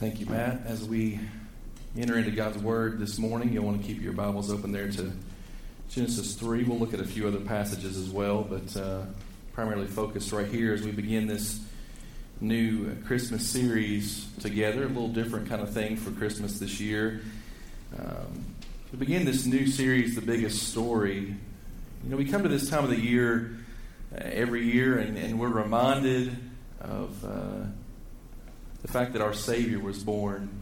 Thank you, Matt. As we enter into God's Word this morning, you'll want to keep your Bibles open there to Genesis 3. We'll look at a few other passages as well, but primarily focused right here as we begin this new Christmas series together. A little different kind of thing for Christmas this year. To begin this new series, The Biggest Story, you know, we come to this time of the year every year, and we're reminded of the fact that our Savior was born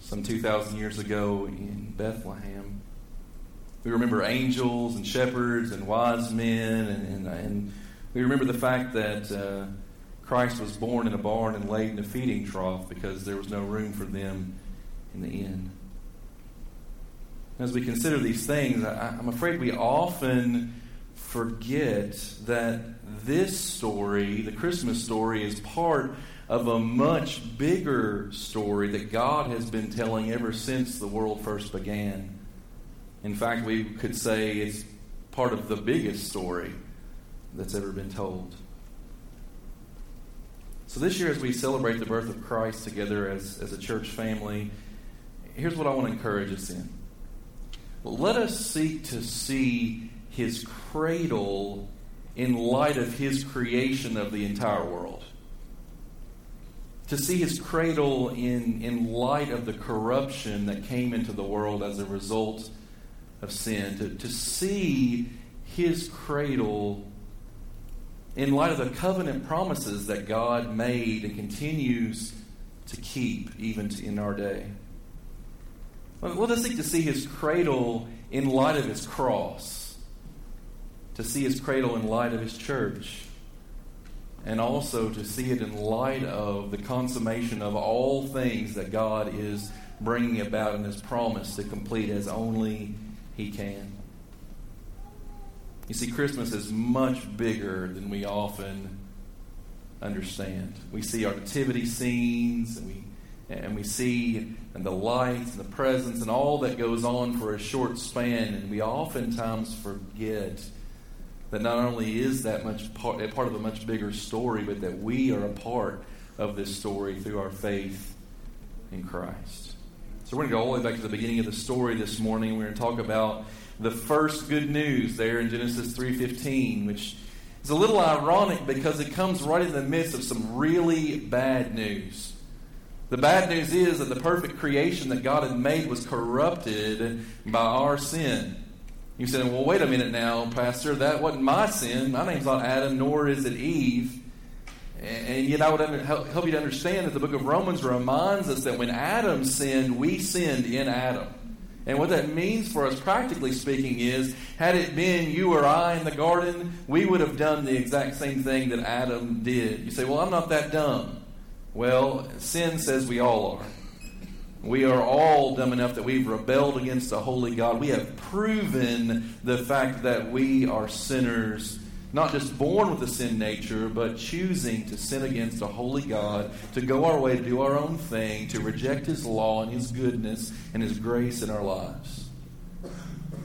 some 2,000 years ago in Bethlehem. We remember angels and shepherds and wise men, and we remember the fact that Christ was born in a barn and laid in a feeding trough because there was no room for them in the inn. As we consider these things, I'm afraid we often forget that this story, the Christmas story, is part of a much bigger story that God has been telling ever since the world first began. In fact, we could say it's part of the biggest story that's ever been told. So this year, as we celebrate the birth of Christ together as a church family, here's what I want to encourage us in. Let us seek to see his cradle in light of his creation of the entire world. To see his cradle in light of the corruption that came into the world as a result of sin. To see his cradle in light of the covenant promises that God made and continues to keep even in our day. Let us seek to see his cradle in light of his cross. To see his cradle in light of his church. And also to see it in light of the consummation of all things that God is bringing about in his promise to complete as only he can. You see, Christmas is much bigger than we often understand. We see our nativity scenes, and we see the lights and the presents and all that goes on for a short span, and we oftentimes forget that not only is that much part of a much bigger story, but that we are a part of this story through our faith in Christ. So we're going to go all the way back to the beginning of the story this morning. We're going to talk about the first good news there in Genesis 3:15, which is a little ironic because it comes right in the midst of some really bad news. The bad news is that the perfect creation that God had made was corrupted by our sin. You said, well, wait a minute now, Pastor. That wasn't my sin. My name's not Adam, nor is it Eve. And yet I would help you to understand that the book of Romans reminds us that when Adam sinned, we sinned in Adam. And what that means for us, practically speaking, is had it been you or I in the garden, we would have done the exact same thing that Adam did. You say, well, I'm not that dumb. Well, sin says we all are. We are all dumb enough that we've rebelled against the holy God. We have proven the fact that we are sinners, not just born with a sin nature, but choosing to sin against a holy God, to go our way, to do our own thing, to reject his law and his goodness and his grace in our lives.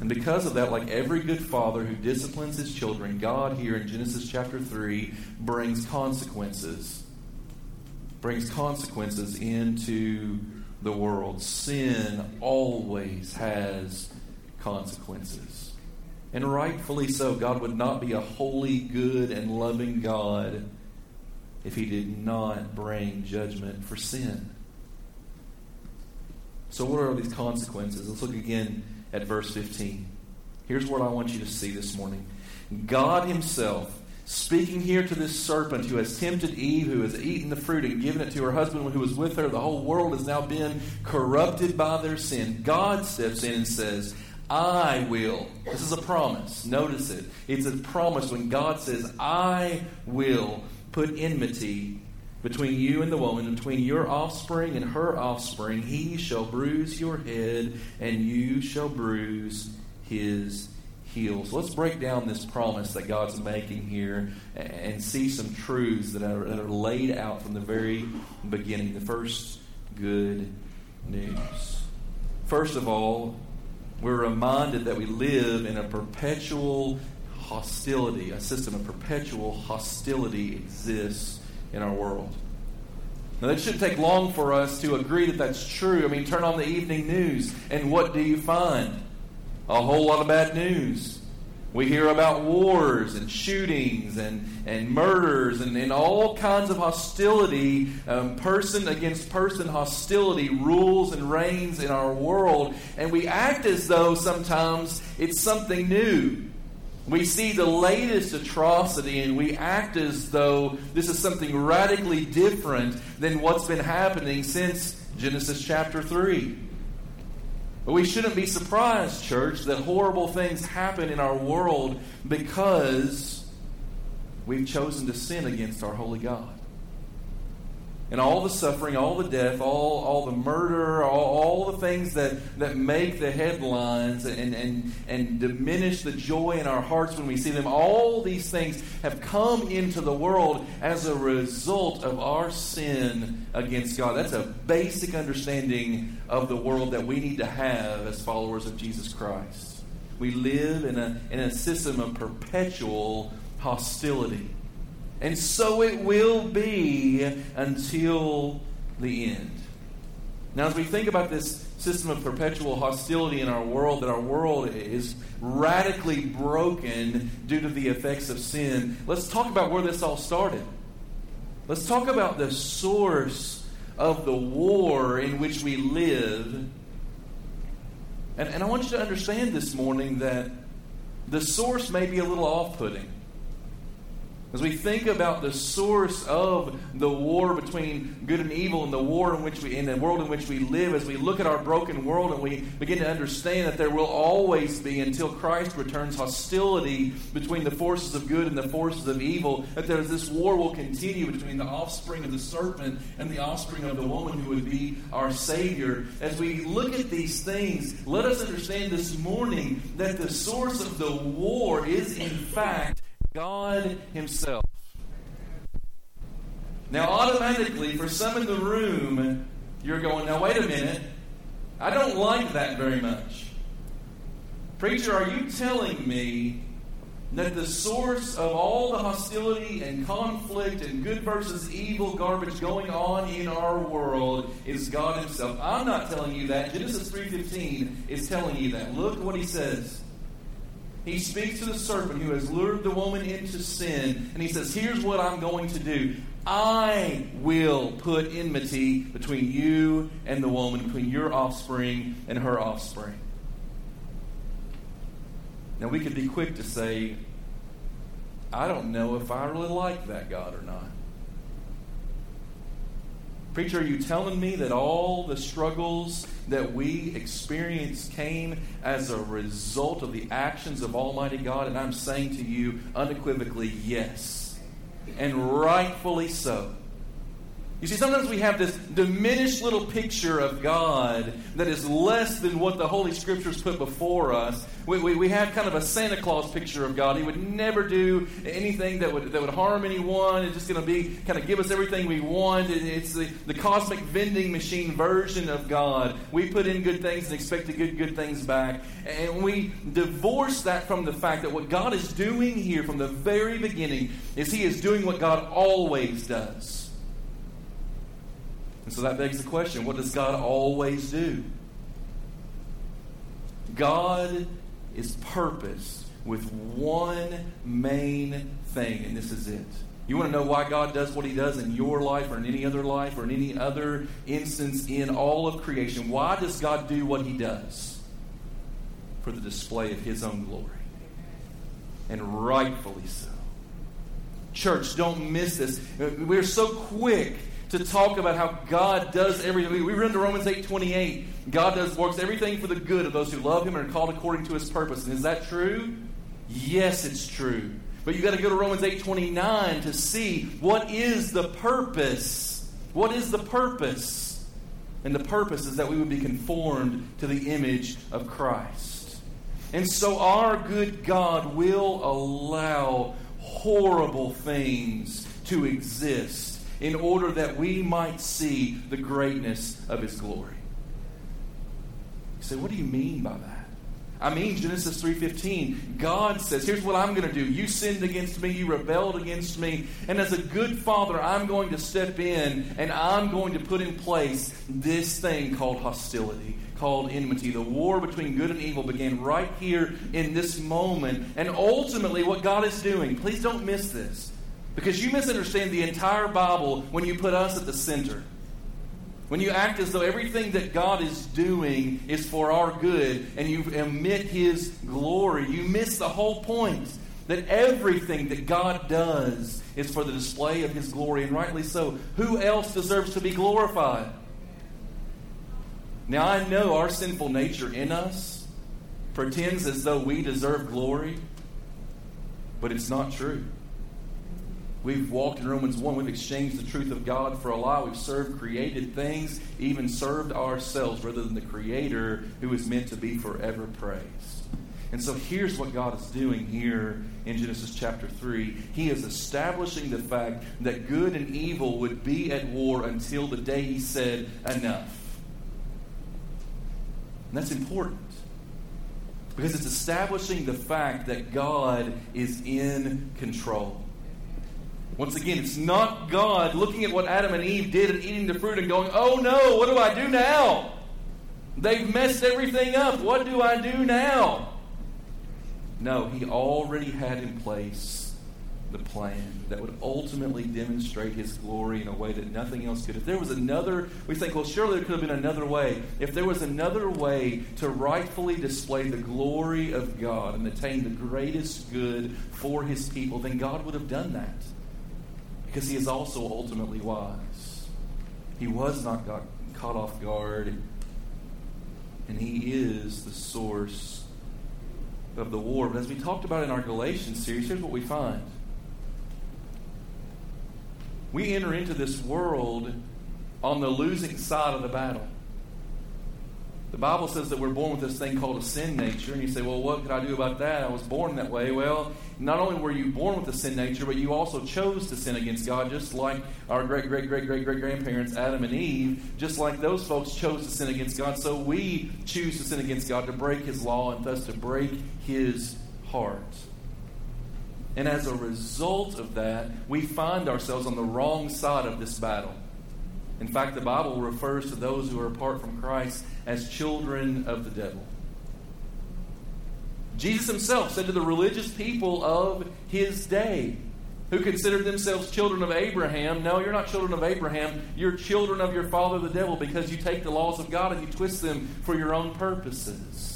And because of that, like every good father who disciplines his children, God here in Genesis chapter 3 brings consequences into the world. Sin always has consequences. And rightfully so. God would not be a holy, good, and loving God if he did not bring judgment for sin. So what are these consequences? Let's look again at verse 15. Here's what I want you to see this morning. God himself, speaking here to this serpent who has tempted Eve, who has eaten the fruit and given it to her husband who was with her. The whole world has now been corrupted by their sin. God steps in and says, I will. This is a promise. Notice it. It's a promise when God says, I will put enmity between you and the woman, between your offspring and her offspring. He shall bruise your head and you shall bruise his head. So let's break down this promise that God's making here and see some truths that are laid out from the very beginning. The first good news. First of all, we're reminded that we live in a perpetual hostility. A system of perpetual hostility exists in our world. Now, that shouldn't take long for us to agree that that's true. I mean, turn on the evening news, and what do you find? A whole lot of bad news. We hear about wars and shootings and murders and all kinds of hostility, person against person hostility rules and reigns in our world. And we act as though sometimes it's something new. We see the latest atrocity and we act as though this is something radically different than what's been happening since Genesis chapter 3. But we shouldn't be surprised, church, that horrible things happen in our world because we've chosen to sin against our holy God. And all the suffering, all the death, all the murder, all the things that make the headlines and diminish the joy in our hearts when we see them, all these things have come into the world as a result of our sin against God. That's a basic understanding of the world that we need to have as followers of Jesus Christ. We live in a system of perpetual hostility. And so it will be until the end. Now, as we think about this system of perpetual hostility in our world, that our world is radically broken due to the effects of sin, let's talk about where this all started. Let's talk about the source of the war in which we live. And I want you to understand this morning that the source may be a little off-putting. As we think about the source of the war between good and evil and the war in the world in which we live, as we look at our broken world and we begin to understand that there will always be, until Christ returns, hostility between the forces of good and the forces of evil, that this war will continue between the offspring of the serpent and the offspring of the woman who would be our Savior. As we look at these things, let us understand this morning that the source of the war is, in fact, God himself. Now, automatically, for some in the room, you're going, now wait a minute, I don't like that very much. Preacher, are you telling me that the source of all the hostility and conflict and good versus evil garbage going on in our world is God himself? I'm not telling you that. Genesis 3:15 is telling you that. Look what he says. He speaks to the serpent who has lured the woman into sin. And he says, here's what I'm going to do. I will put enmity between you and the woman, between your offspring and her offspring. Now, we could be quick to say, I don't know if I really like that God or not. Preacher, are you telling me that all the struggles that we experience came as a result of the actions of Almighty God? And I'm saying to you unequivocally, yes. And rightfully so. You see, sometimes we have this diminished little picture of God that is less than what the Holy Scriptures put before us. We have kind of a Santa Claus picture of God. He would never do anything that would harm anyone. It's just going to be kind of give us everything we want. It's the cosmic vending machine version of God. We put in good things and expect to get good things back. And we divorce that from the fact that what God is doing here from the very beginning is He is doing what God always does. And so that begs the question, what does God always do? God is purposed with one main thing, and this is it. You want to know why God does what He does in your life or in any other life or in any other instance in all of creation? Why does God do what He does? For the display of His own glory. And rightfully so. Church, don't miss this. We're so quick to talk about how God does everything. We read into Romans 8:28. God works everything for the good of those who love Him and are called according to His purpose. And is that true? Yes, it's true. But you've got to go to Romans 8:29 to see what is the purpose. What is the purpose? And the purpose is that we would be conformed to the image of Christ. And so our good God will allow horrible things to exist in order that we might see the greatness of His glory. You say, what do you mean by that? I mean, Genesis 3:15, God says, here's what I'm going to do. You sinned against me. You rebelled against me. And as a good father, I'm going to step in and I'm going to put in place this thing called hostility, called enmity. The war between good and evil began right here in this moment. And ultimately what God is doing, please don't miss this, because you misunderstand the entire Bible when you put us at the center. When you act as though everything that God is doing is for our good and you omit His glory, you miss the whole point that everything that God does is for the display of His glory, and rightly so. Who else deserves to be glorified? Now, I know our sinful nature in us pretends as though we deserve glory, but it's not true. We've walked in Romans 1. We've exchanged the truth of God for a lie. We've served created things, even served ourselves, rather than the Creator who is meant to be forever praised. And so here's what God is doing here in Genesis chapter 3. He is establishing the fact that good and evil would be at war until the day He said, enough. And that's important, because it's establishing the fact that God is in control. Once again, it's not God looking at what Adam and Eve did and eating the fruit and going, oh no, what do I do now? They've messed everything up. What do I do now? No, He already had in place the plan that would ultimately demonstrate His glory in a way that nothing else could. If there was another, we think, well, surely there could have been another way. If there was another way to rightfully display the glory of God and attain the greatest good for His people, then God would have done that. Because He is also ultimately wise. He was not caught off guard. And He is the source of the war. But as we talked about in our Galatians series, here's what we find. We enter into this world on the losing side of the battle. The Bible says that we're born with this thing called a sin nature. And you say, well, what could I do about that? I was born that way. Well, not only were you born with a sin nature, but you also chose to sin against God, just like our great-great-great-great-great-grandparents, Adam and Eve, just like those folks chose to sin against God. So we choose to sin against God, to break His law and thus to break His heart. And as a result of that, we find ourselves on the wrong side of this battle. In fact, the Bible refers to those who are apart from Christ as children of the devil. Jesus Himself said to the religious people of His day, who considered themselves children of Abraham, no, you're not children of Abraham, you're children of your father the devil, because you take the laws of God and you twist them for your own purposes.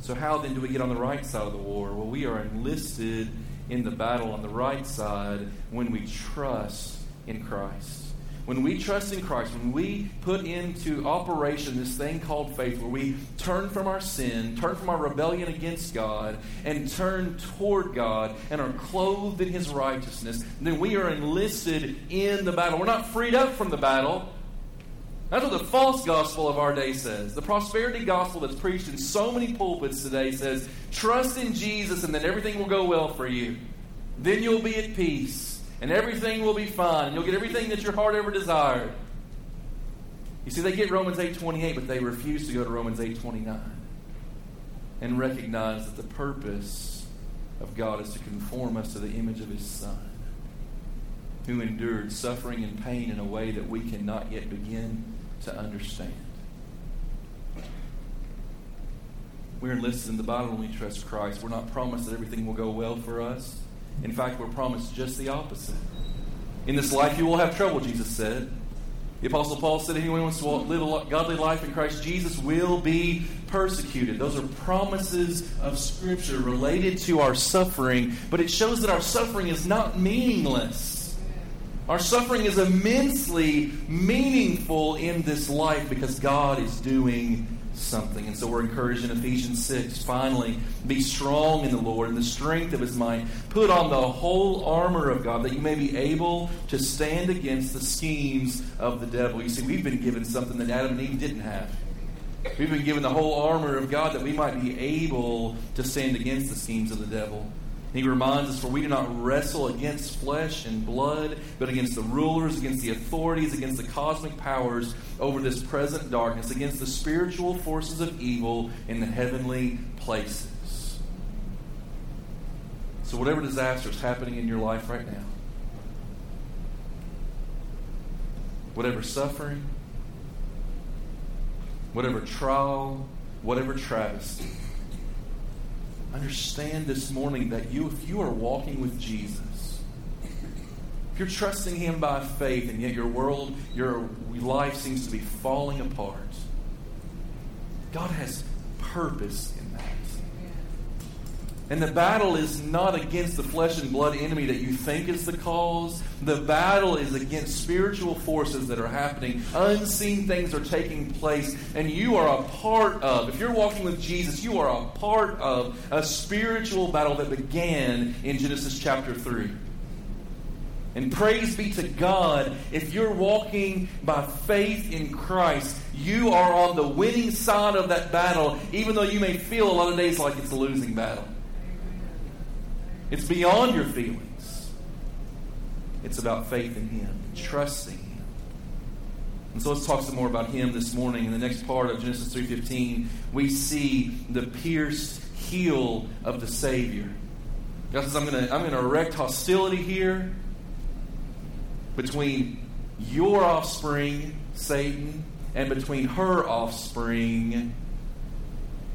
So how then do we get on the right side of the war? Well, we are enlisted in the battle on the right side when we trust in Christ. When we trust in Christ, when we put into operation this thing called faith, where we turn from our sin, turn from our rebellion against God, and turn toward God, and are clothed in His righteousness, then we are enlisted in the battle. We're not freed up from the battle. That's what the false gospel of our day says. The prosperity gospel that's preached in so many pulpits today says, trust in Jesus and then everything will go well for you. Then you'll be at peace. And everything will be fine. And you'll get everything that your heart ever desired. You see, they get Romans 8:28, but they refuse to go to Romans 8:29 and recognize that the purpose of God is to conform us to the image of His Son, who endured suffering and pain in a way that we cannot yet begin to understand. We're enlisted in the battle when we trust Christ. We're not promised that everything will go well for us. In fact, we're promised just the opposite. In this life you will have trouble, Jesus said. The Apostle Paul said, anyone who wants to live a godly life in Christ Jesus will be persecuted. Those are promises of Scripture related to our suffering, but it shows that our suffering is not meaningless. Our suffering is immensely meaningful in this life because God is doing something. And so we're encouraged in Ephesians 6, finally, be strong in the Lord and the strength of His might. Put on the whole armor of God that you may be able to stand against the schemes of the devil. You see, we've been given something that Adam and Eve didn't have. We've been given the whole armor of God that we might be able to stand against the schemes of the devil. He reminds us, for we do not wrestle against flesh and blood, but against the rulers, against the authorities, against the cosmic powers over this present darkness, against the spiritual forces of evil in the heavenly places. So whatever disaster is happening in your life right now, whatever suffering, whatever trial, whatever travesty, understand this morning that if you are walking with Jesus, if you're trusting Him by faith, and yet your world, your life seems to be falling apart, God has purpose in that. And the battle is not against the flesh and blood enemy that you think is the cause. The battle is against spiritual forces that are happening. Unseen things are taking place. And you are a part of, if you're walking with Jesus, you are a part of a spiritual battle that began in Genesis chapter 3. And praise be to God, if you're walking by faith in Christ, you are on the winning side of that battle, even though you may feel a lot of days like it's a losing battle. It's beyond your feelings. It's about faith in Him, trusting Him. And so let's talk some more about Him this morning. In the next part of Genesis 3:15, we see the pierced heel of the Savior. God says, I'm going to erect hostility here between your offspring, Satan, and between her offspring.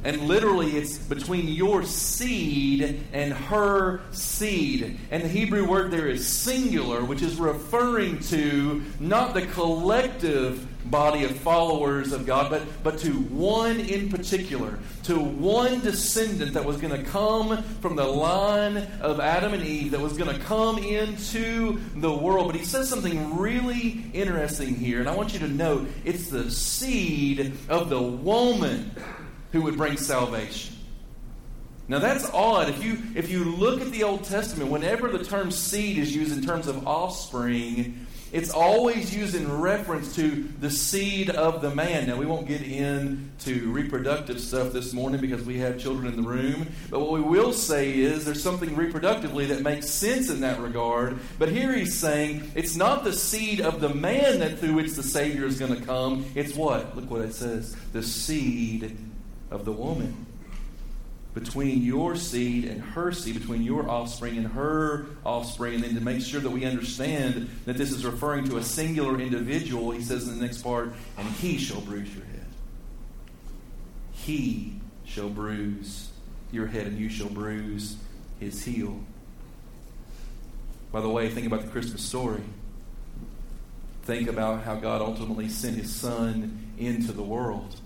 And literally, it's between your seed and her seed. And the Hebrew word there is singular, which is referring to not the collective body of followers of God, but to one in particular, to one descendant that was going to come from the line of Adam and Eve, that was going to come into the world. But he says something really interesting here, and I want you to note, it's the seed of the woman who would bring salvation. Now that's odd. If you look at the Old Testament, whenever the term seed is used in terms of offspring, it's always used in reference to the seed of the man. Now we won't get into reproductive stuff this morning because we have children in the room. But what we will say is there's something reproductively that makes sense in that regard. But here he's saying it's not the seed of the man that through which the Savior is going to come. It's what? Look what it says. The seed of the woman. Between your seed and her seed, between your offspring and her offspring. And then to make sure that we understand that this is referring to a singular individual, he says in the next part, and he shall bruise your head. He shall bruise your head, and you shall bruise his heel. By the way, think about the Christmas story. Think about how God ultimately sent His Son into the world.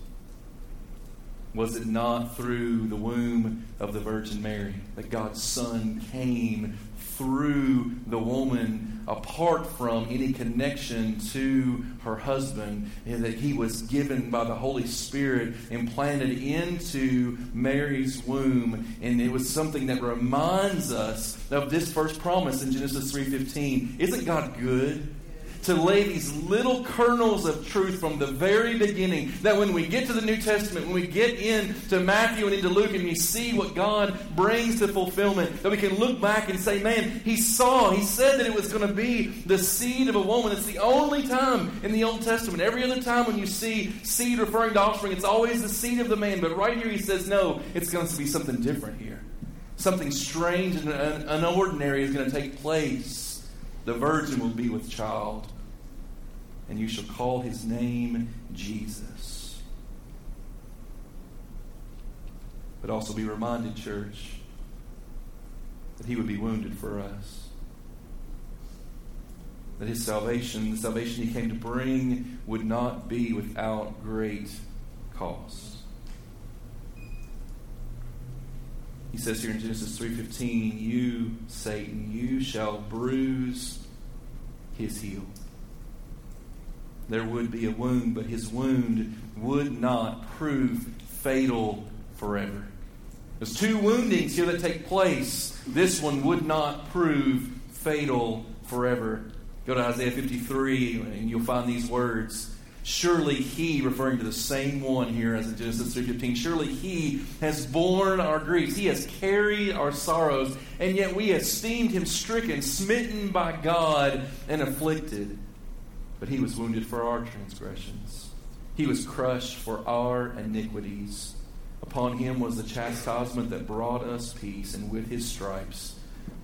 Was it not through the womb of the Virgin Mary that God's Son came through the woman, apart from any connection to her husband, and that He was given by the Holy Spirit, implanted into Mary's womb? And it was something that reminds us of this first promise in Genesis 3:15. Isn't God good? To lay these little kernels of truth from the very beginning, that when we get to the New Testament, when we get into Matthew and into Luke, and we see what God brings to fulfillment, that we can look back and say, man, He said that it was going to be the seed of a woman. It's the only time in the Old Testament. Every other time when you see seed referring to offspring, it's always the seed of the man. But right here He says, no, it's going to be something different here. Something strange and unordinary is going to take place. The virgin will be with child, and you shall call His name Jesus. But also be reminded, church, that He would be wounded for us. That His salvation, the salvation He came to bring, would not be without great cost. He says here in Genesis 3:15, you, Satan, you shall bruise his heel. There would be a wound, but his wound would not prove fatal forever. There's two woundings here that take place. This one would not prove fatal forever. Go to Isaiah 53 and you'll find these words. Surely he, referring to the same one here as in Genesis 3:15, surely he has borne our griefs. He has carried our sorrows, and yet we esteemed him stricken, smitten by God, and afflicted. But he was wounded for our transgressions. He was crushed for our iniquities. Upon him was the chastisement that brought us peace, and with his stripes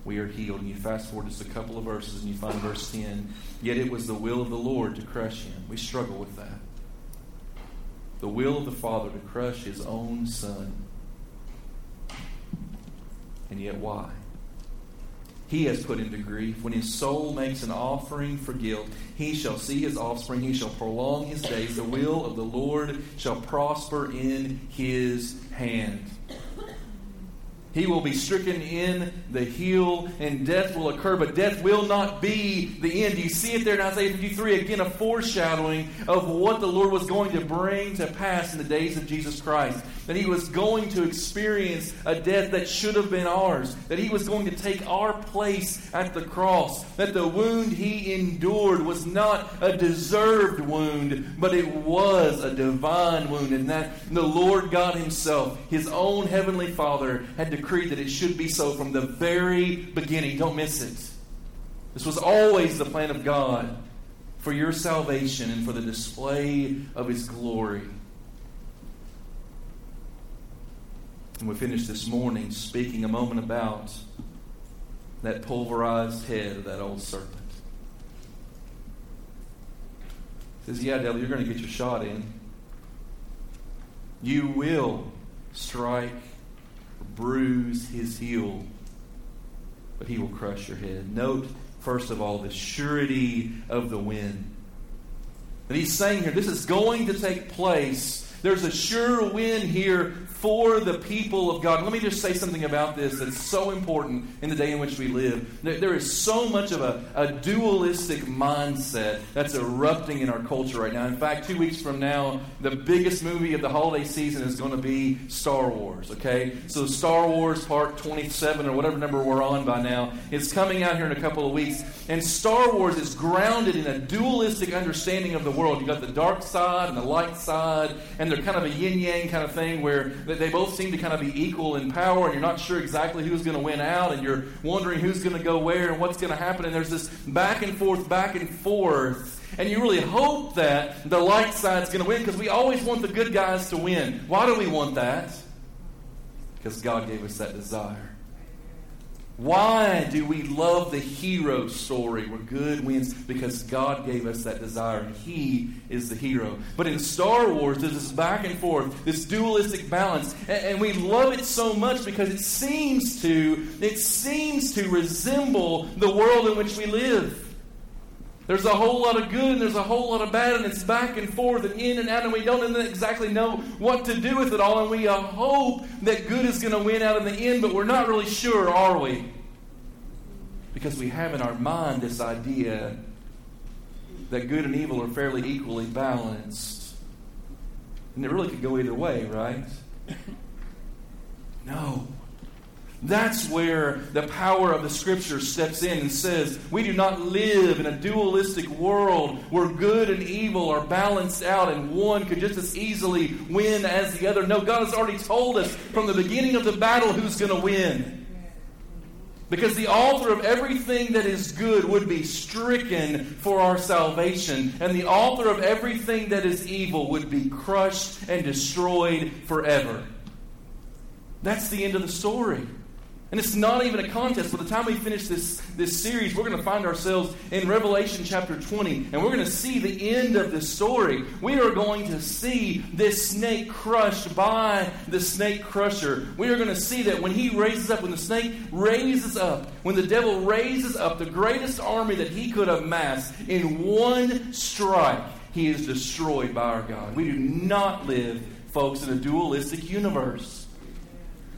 we are healed. And you fast forward just a couple of verses and you find verse 10. Yet it was the will of the Lord to crush him. We struggle with that. The will of the Father to crush his own Son. And yet why? He has put him to grief. When his soul makes an offering for guilt, he shall see his offspring. He shall prolong his days. The will of the Lord shall prosper in his hand. He will be stricken in the heel, and death will occur, but death will not be the end. You see it there in Isaiah 53, again a foreshadowing of what the Lord was going to bring to pass in the days of Jesus Christ. That he was going to experience a death that should have been ours. That he was going to take our place at the cross. That the wound he endured was not a deserved wound, but it was a divine wound. And that the Lord God himself, his own heavenly Father, had to that it should be so from the very beginning. Don't miss it. This was always the plan of God for your salvation and for the display of his glory. And we finished this morning speaking a moment about that pulverized head of that old serpent. He says, yeah, devil, you're going to get your shot in. You will strike, bruise his heel, but he will crush your head. Note, first of all, the surety of the wind. And he's saying here, this is going to take place. There's a sure win here for the people of God. Let me just say something about this that's so important in the day in which we live. There is so much of a dualistic mindset that's erupting in our culture right now. In fact, 2 weeks from now, the biggest movie of the holiday season is going to be Star Wars, okay? So Star Wars Part 27 or whatever number we're on by now is coming out here in a couple of weeks. And Star Wars is grounded in a dualistic understanding of the world. You've got the dark side and the light side, and they're kind of a yin-yang kind of thing where they both seem to kind of be equal in power, and you're not sure exactly who's going to win out, and you're wondering who's going to go where and what's going to happen, and there's this back and forth. And you really hope that the light side's going to win because we always want the good guys to win. Why do we want that? Because God gave us that desire. Why do we love the hero story where good wins? Because God gave us that desire, and he is the hero. But in Star Wars, there's this back and forth, this dualistic balance, and we love it so much because it seems to resemble the world in which we live. There's a whole lot of good and there's a whole lot of bad, and it's back and forth and in and out, and we don't exactly know what to do with it all, and we hope that good is going to win out in the end, but we're not really sure, are we? Because we have in our mind this idea that good and evil are fairly equally balanced. And it really could go either way, right? No. That's where the power of the Scripture steps in and says, we do not live in a dualistic world where good and evil are balanced out and one could just as easily win as the other. No, God has already told us from the beginning of the battle who's going to win. Because the author of everything that is good would be stricken for our salvation, and the author of everything that is evil would be crushed and destroyed forever. That's the end of the story. And it's not even a contest. By the time we finish this series, we're going to find ourselves in Revelation chapter 20. And we're going to see the end of the story. We are going to see this snake crushed by the snake crusher. We are going to see that when the devil raises up the greatest army that he could amass in one strike, he is destroyed by our God. We do not live, folks, in a dualistic universe.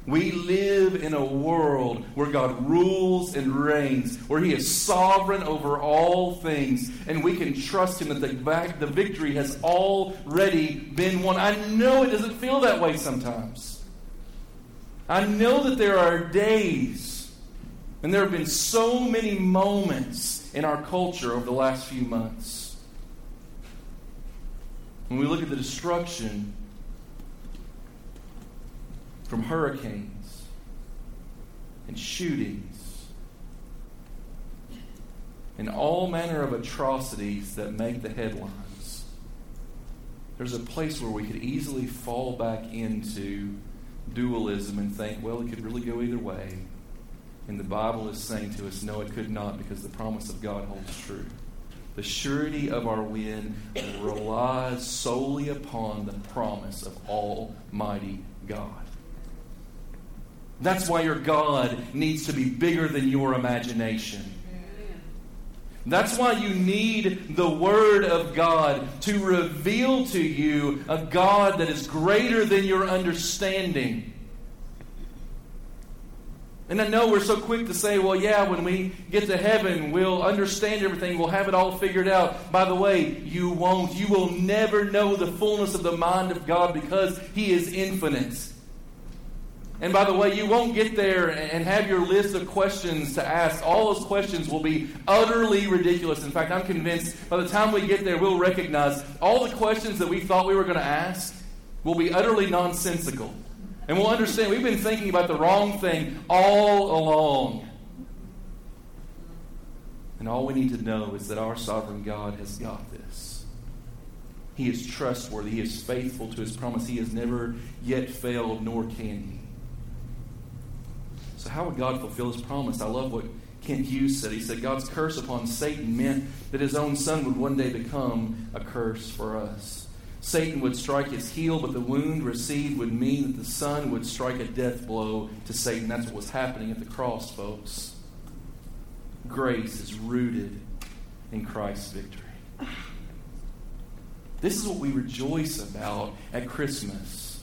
We live in a world where God rules and reigns, where he is sovereign over all things, and we can trust him that the victory has already been won. I know it doesn't feel that way sometimes. I know that there are days, and there have been so many moments in our culture over the last few months When we look at the destruction from hurricanes and shootings and all manner of atrocities that make the headlines, there's a place where we could easily fall back into dualism and think, well, it could really go either way. And the Bible is saying to us, no, it could not, because the promise of God holds true. The surety of our win relies solely upon the promise of Almighty God. That's why your God needs to be bigger than your imagination. That's why you need the Word of God to reveal to you a God that is greater than your understanding. And I know we're so quick to say, well, yeah, when we get to heaven, we'll understand everything. We'll have it all figured out. By the way, you won't. You will never know the fullness of the mind of God because He is infinite. And by the way, you won't get there and have your list of questions to ask. All those questions will be utterly ridiculous. In fact, I'm convinced by the time we get there, we'll recognize all the questions that we thought we were going to ask will be utterly nonsensical. And we'll understand we've been thinking about the wrong thing all along. And all we need to know is that our sovereign God has got this. He is trustworthy. He is faithful to His promise. He has never yet failed, nor can He. So how would God fulfill His promise? I love what Kent Hughes said. He said, God's curse upon Satan meant that His own Son would one day become a curse for us. Satan would strike his heel, but the wound received would mean that the Son would strike a death blow to Satan. That's what was happening at the cross, folks. Grace is rooted in Christ's victory. This is what we rejoice about at Christmas.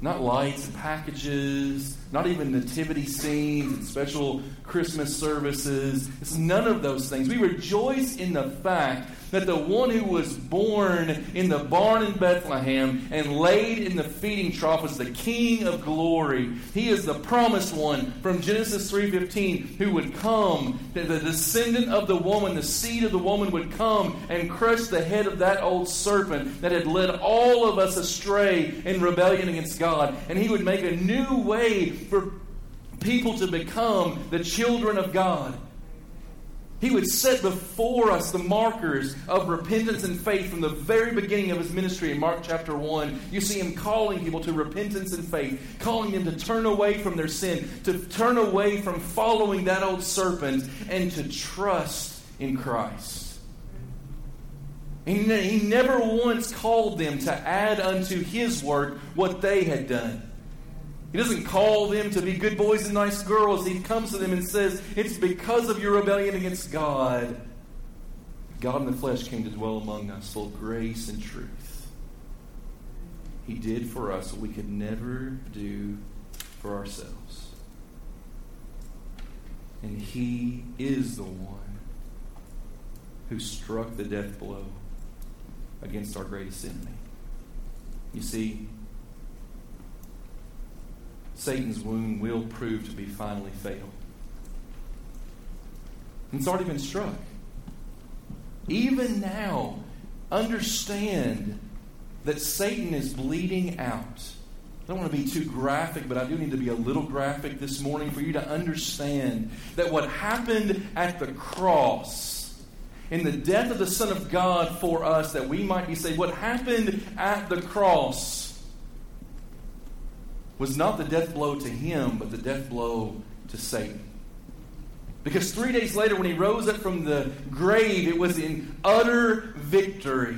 Not lights and packages, not even nativity scenes and special Christmas services. It's none of those things. We rejoice in the fact that the one who was born in the barn in Bethlehem and laid in the feeding trough is the King of glory. He is the promised one from Genesis 3:15 who would come, the descendant of the woman, the seed of the woman would come and crush the head of that old serpent that had led all of us astray in rebellion against God. And He would make a new way for people to become the children of God. He would set before us the markers of repentance and faith from the very beginning of His ministry. In Mark chapter 1, you see Him calling people to repentance and faith, calling them to turn away from their sin, to turn away from following that old serpent, and to trust in Christ. He never once called them to add unto His work what they had done. He doesn't call them to be good boys and nice girls. He comes to them and says, it's because of your rebellion against God. God in the flesh came to dwell among us, full of grace and truth. He did for us what we could never do for ourselves. And He is the one who struck the death blow against our greatest enemy. You see, Satan's wound will prove to be finally fatal. It's already been struck. Even now, understand that Satan is bleeding out. I don't want to be too graphic, but I do need to be a little graphic this morning for you to understand that what happened at the cross, in the death of the Son of God for us, that we might be saved, what happened at the cross was not the death blow to Him, but the death blow to Satan. Because 3 days later, when He rose up from the grave, it was in utter victory.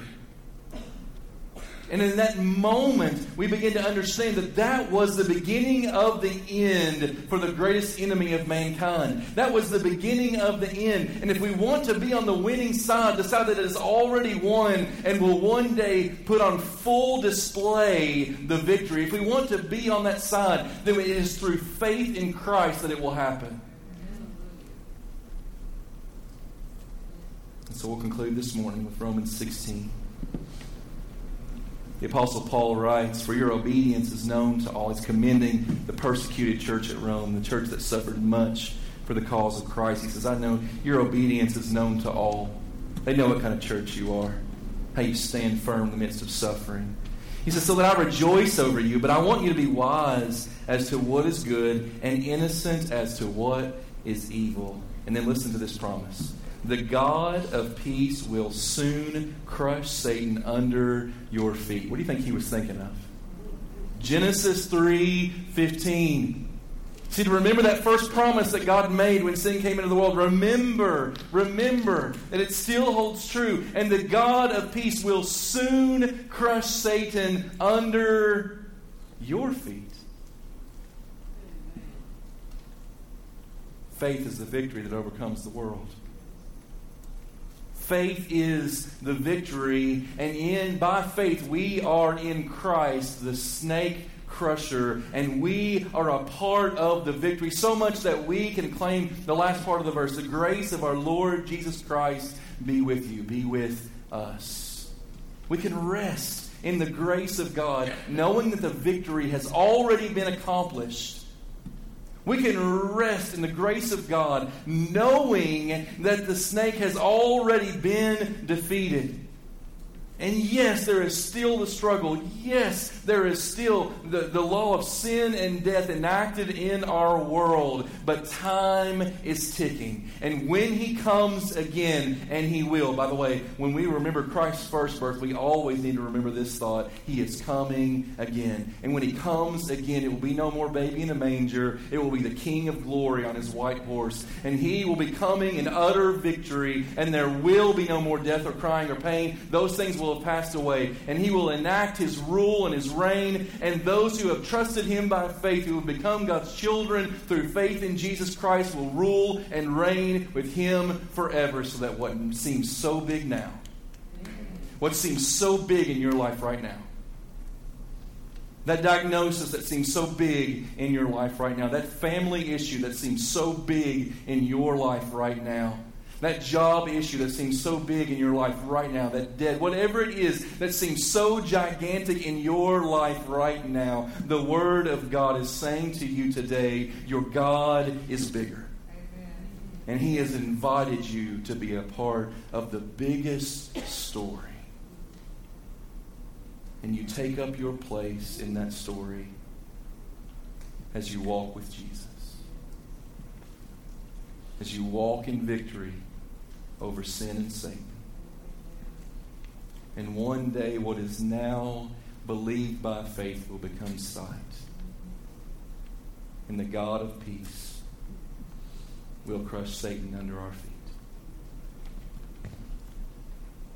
And in that moment, we begin to understand that that was the beginning of the end for the greatest enemy of mankind. That was the beginning of the end. And if we want to be on the winning side, the side that is already won and will one day put on full display the victory, if we want to be on that side, then it is through faith in Christ that it will happen. And so we'll conclude this morning with Romans 16. The Apostle Paul writes, for your obedience is known to all. He's commending the persecuted church at Rome, the church that suffered much for the cause of Christ. He says, I know your obedience is known to all. They know what kind of church you are. how you stand firm in the midst of suffering. He says, so that I rejoice over you, but I want you to be wise as to what is good and innocent as to what is evil. And then listen to this promise. The God of peace will soon crush Satan under your feet. What do you think he was thinking of? Genesis 3:15. See, to remember that first promise that God made when sin came into the world. Remember that it still holds true. And the God of peace will soon crush Satan under your feet. Faith is the victory that overcomes the world. Faith is the victory. And by faith, we are in Christ, the snake crusher, and we are a part of the victory, so much that we can claim the last part of the verse: the grace of our Lord Jesus Christ be with you, be with us. We can rest in the grace of God, knowing that the victory has already been accomplished. We can rest in the grace of God, knowing that the snake has already been defeated. And yes, there is still the struggle. Yes, there is still the law of sin and death enacted in our world. But time is ticking. And when He comes again, and He will. By the way, when we remember Christ's first birth, we always need to remember this thought: He is coming again. And when He comes again, it will be no more baby in a manger. It will be the King of glory on His white horse. And He will be coming in utter victory. And there will be no more death or crying or pain. Those things will have passed away, and He will enact His rule and His reign, and those who have trusted Him by faith, who have become God's children through faith in Jesus Christ, will rule and reign with Him forever, so that what seems so big now, what seems so big in your life right now, that diagnosis that seems so big in your life right now, that family issue that seems so big in your life right now, that job issue that seems so big in your life right now, that debt, whatever it is that seems so gigantic in your life right now, the Word of God is saying to you today, your God is bigger. Amen. And He has invited you to be a part of the biggest story. And you take up your place in that story as you walk with Jesus, as you walk in victory over sin and Satan. And one day, what is now believed by faith will become sight. And the God of peace will crush Satan under our feet.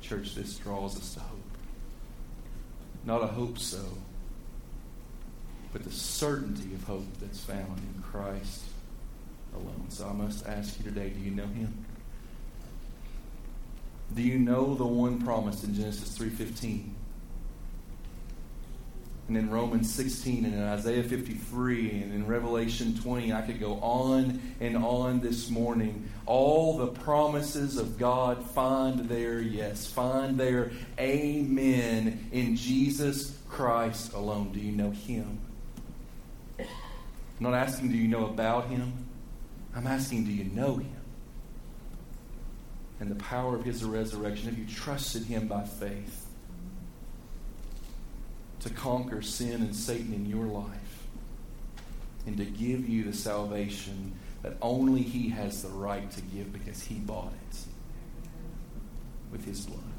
Church, this draws us to hope. Not a hope so, but the certainty of hope that's found in Christ alone. So I must ask you today, do you know Him? Do you know the one promised in Genesis 3:15? And in Romans 16 and in Isaiah 53 and in Revelation 20, I could go on and on this morning. All the promises of God find their yes, find their amen in Jesus Christ alone. Do you know Him? I'm not asking do you know about Him. I'm asking, do you know Him? And the power of His resurrection, have you trusted Him by faith to conquer sin and Satan in your life and to give you the salvation that only He has the right to give because He bought it with His blood?